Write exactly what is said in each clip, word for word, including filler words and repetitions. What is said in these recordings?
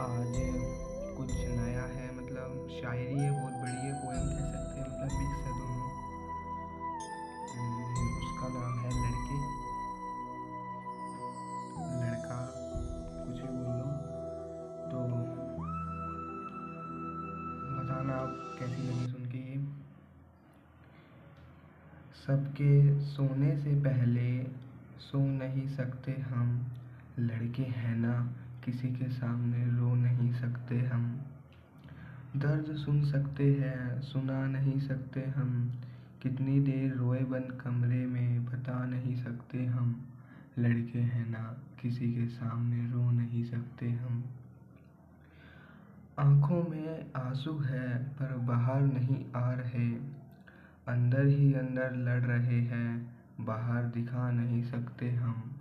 आज कुछ नया है, मतलब शायरी है, बहुत बड़ी है, पोएम कह सकते हैं, मतलब मिक्स है दोनों। उसका नाम है लड़के लड़का, कुछ भी बोल लो। तो बताना आप कैसी लगी सुन के। ये सबके सोने से पहले सो नहीं सकते हम, लड़के हैं ना किसी के सामने रो नहीं सकते हम। दर्द सुन सकते हैं सुना नहीं सकते हम, कितनी देर रोए बंद कमरे में बता नहीं सकते हम। लड़के हैं ना किसी के सामने रो नहीं सकते हम। आँखों में आंसू है पर बाहर नहीं आ रहे, अंदर ही अंदर लड़ रहे हैं बाहर दिखा नहीं सकते हम।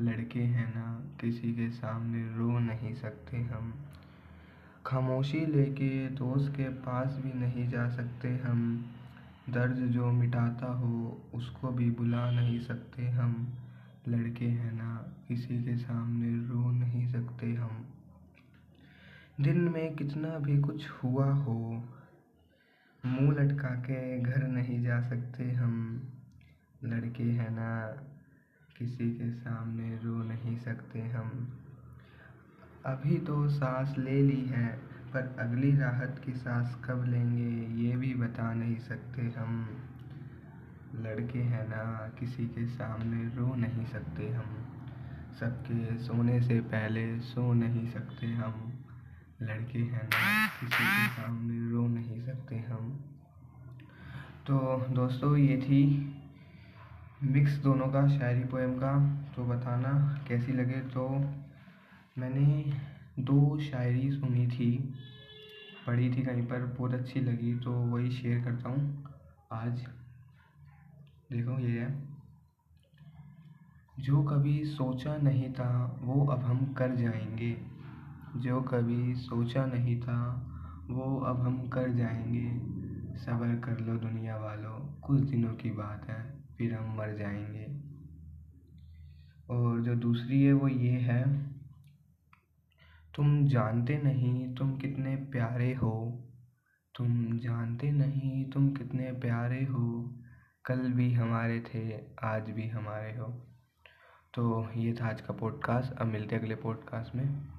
लड़के हैं ना किसी के सामने रो नहीं सकते हम। खामोशी लेके दोस्त के पास भी नहीं जा सकते हम, दर्द जो मिटाता हो उसको भी बुला नहीं सकते हम। लड़के हैं ना किसी के सामने रो नहीं सकते हम। दिन में कितना भी कुछ हुआ हो, मुंह लटका के घर नहीं जा सकते हम। लड़के हैं ना किसी के सामने रो नहीं सकते हम। अभी तो सांस ले ली है पर अगली राहत की सांस कब लेंगे ये भी बता नहीं सकते हम। लड़के हैं ना किसी के सामने रो नहीं सकते हम। सबके सोने से पहले सो नहीं सकते हम। लड़के हैं ना किसी के सामने रो नहीं सकते हम। तो दोस्तों ये थी मिक्स दोनों का, शायरी पोएम का। तो बताना कैसी लगे। तो मैंने दो शायरी सुनी थी, पढ़ी थी कहीं पर, बहुत अच्छी लगी तो वही शेयर करता हूँ आज। देखो ये है, जो कभी सोचा नहीं था वो अब हम कर जाएंगे, जो कभी सोचा नहीं था वो अब हम कर जाएंगे, सब्र कर लो दुनिया वालों कुछ दिनों की बात है फिर हम मर जाएंगे। और जो दूसरी है वो ये है, तुम जानते नहीं तुम कितने प्यारे हो, तुम जानते नहीं तुम कितने प्यारे हो, कल भी हमारे थे आज भी हमारे हो। तो ये था आज का पॉडकास्ट। अब मिलते हैं अगले पॉडकास्ट में।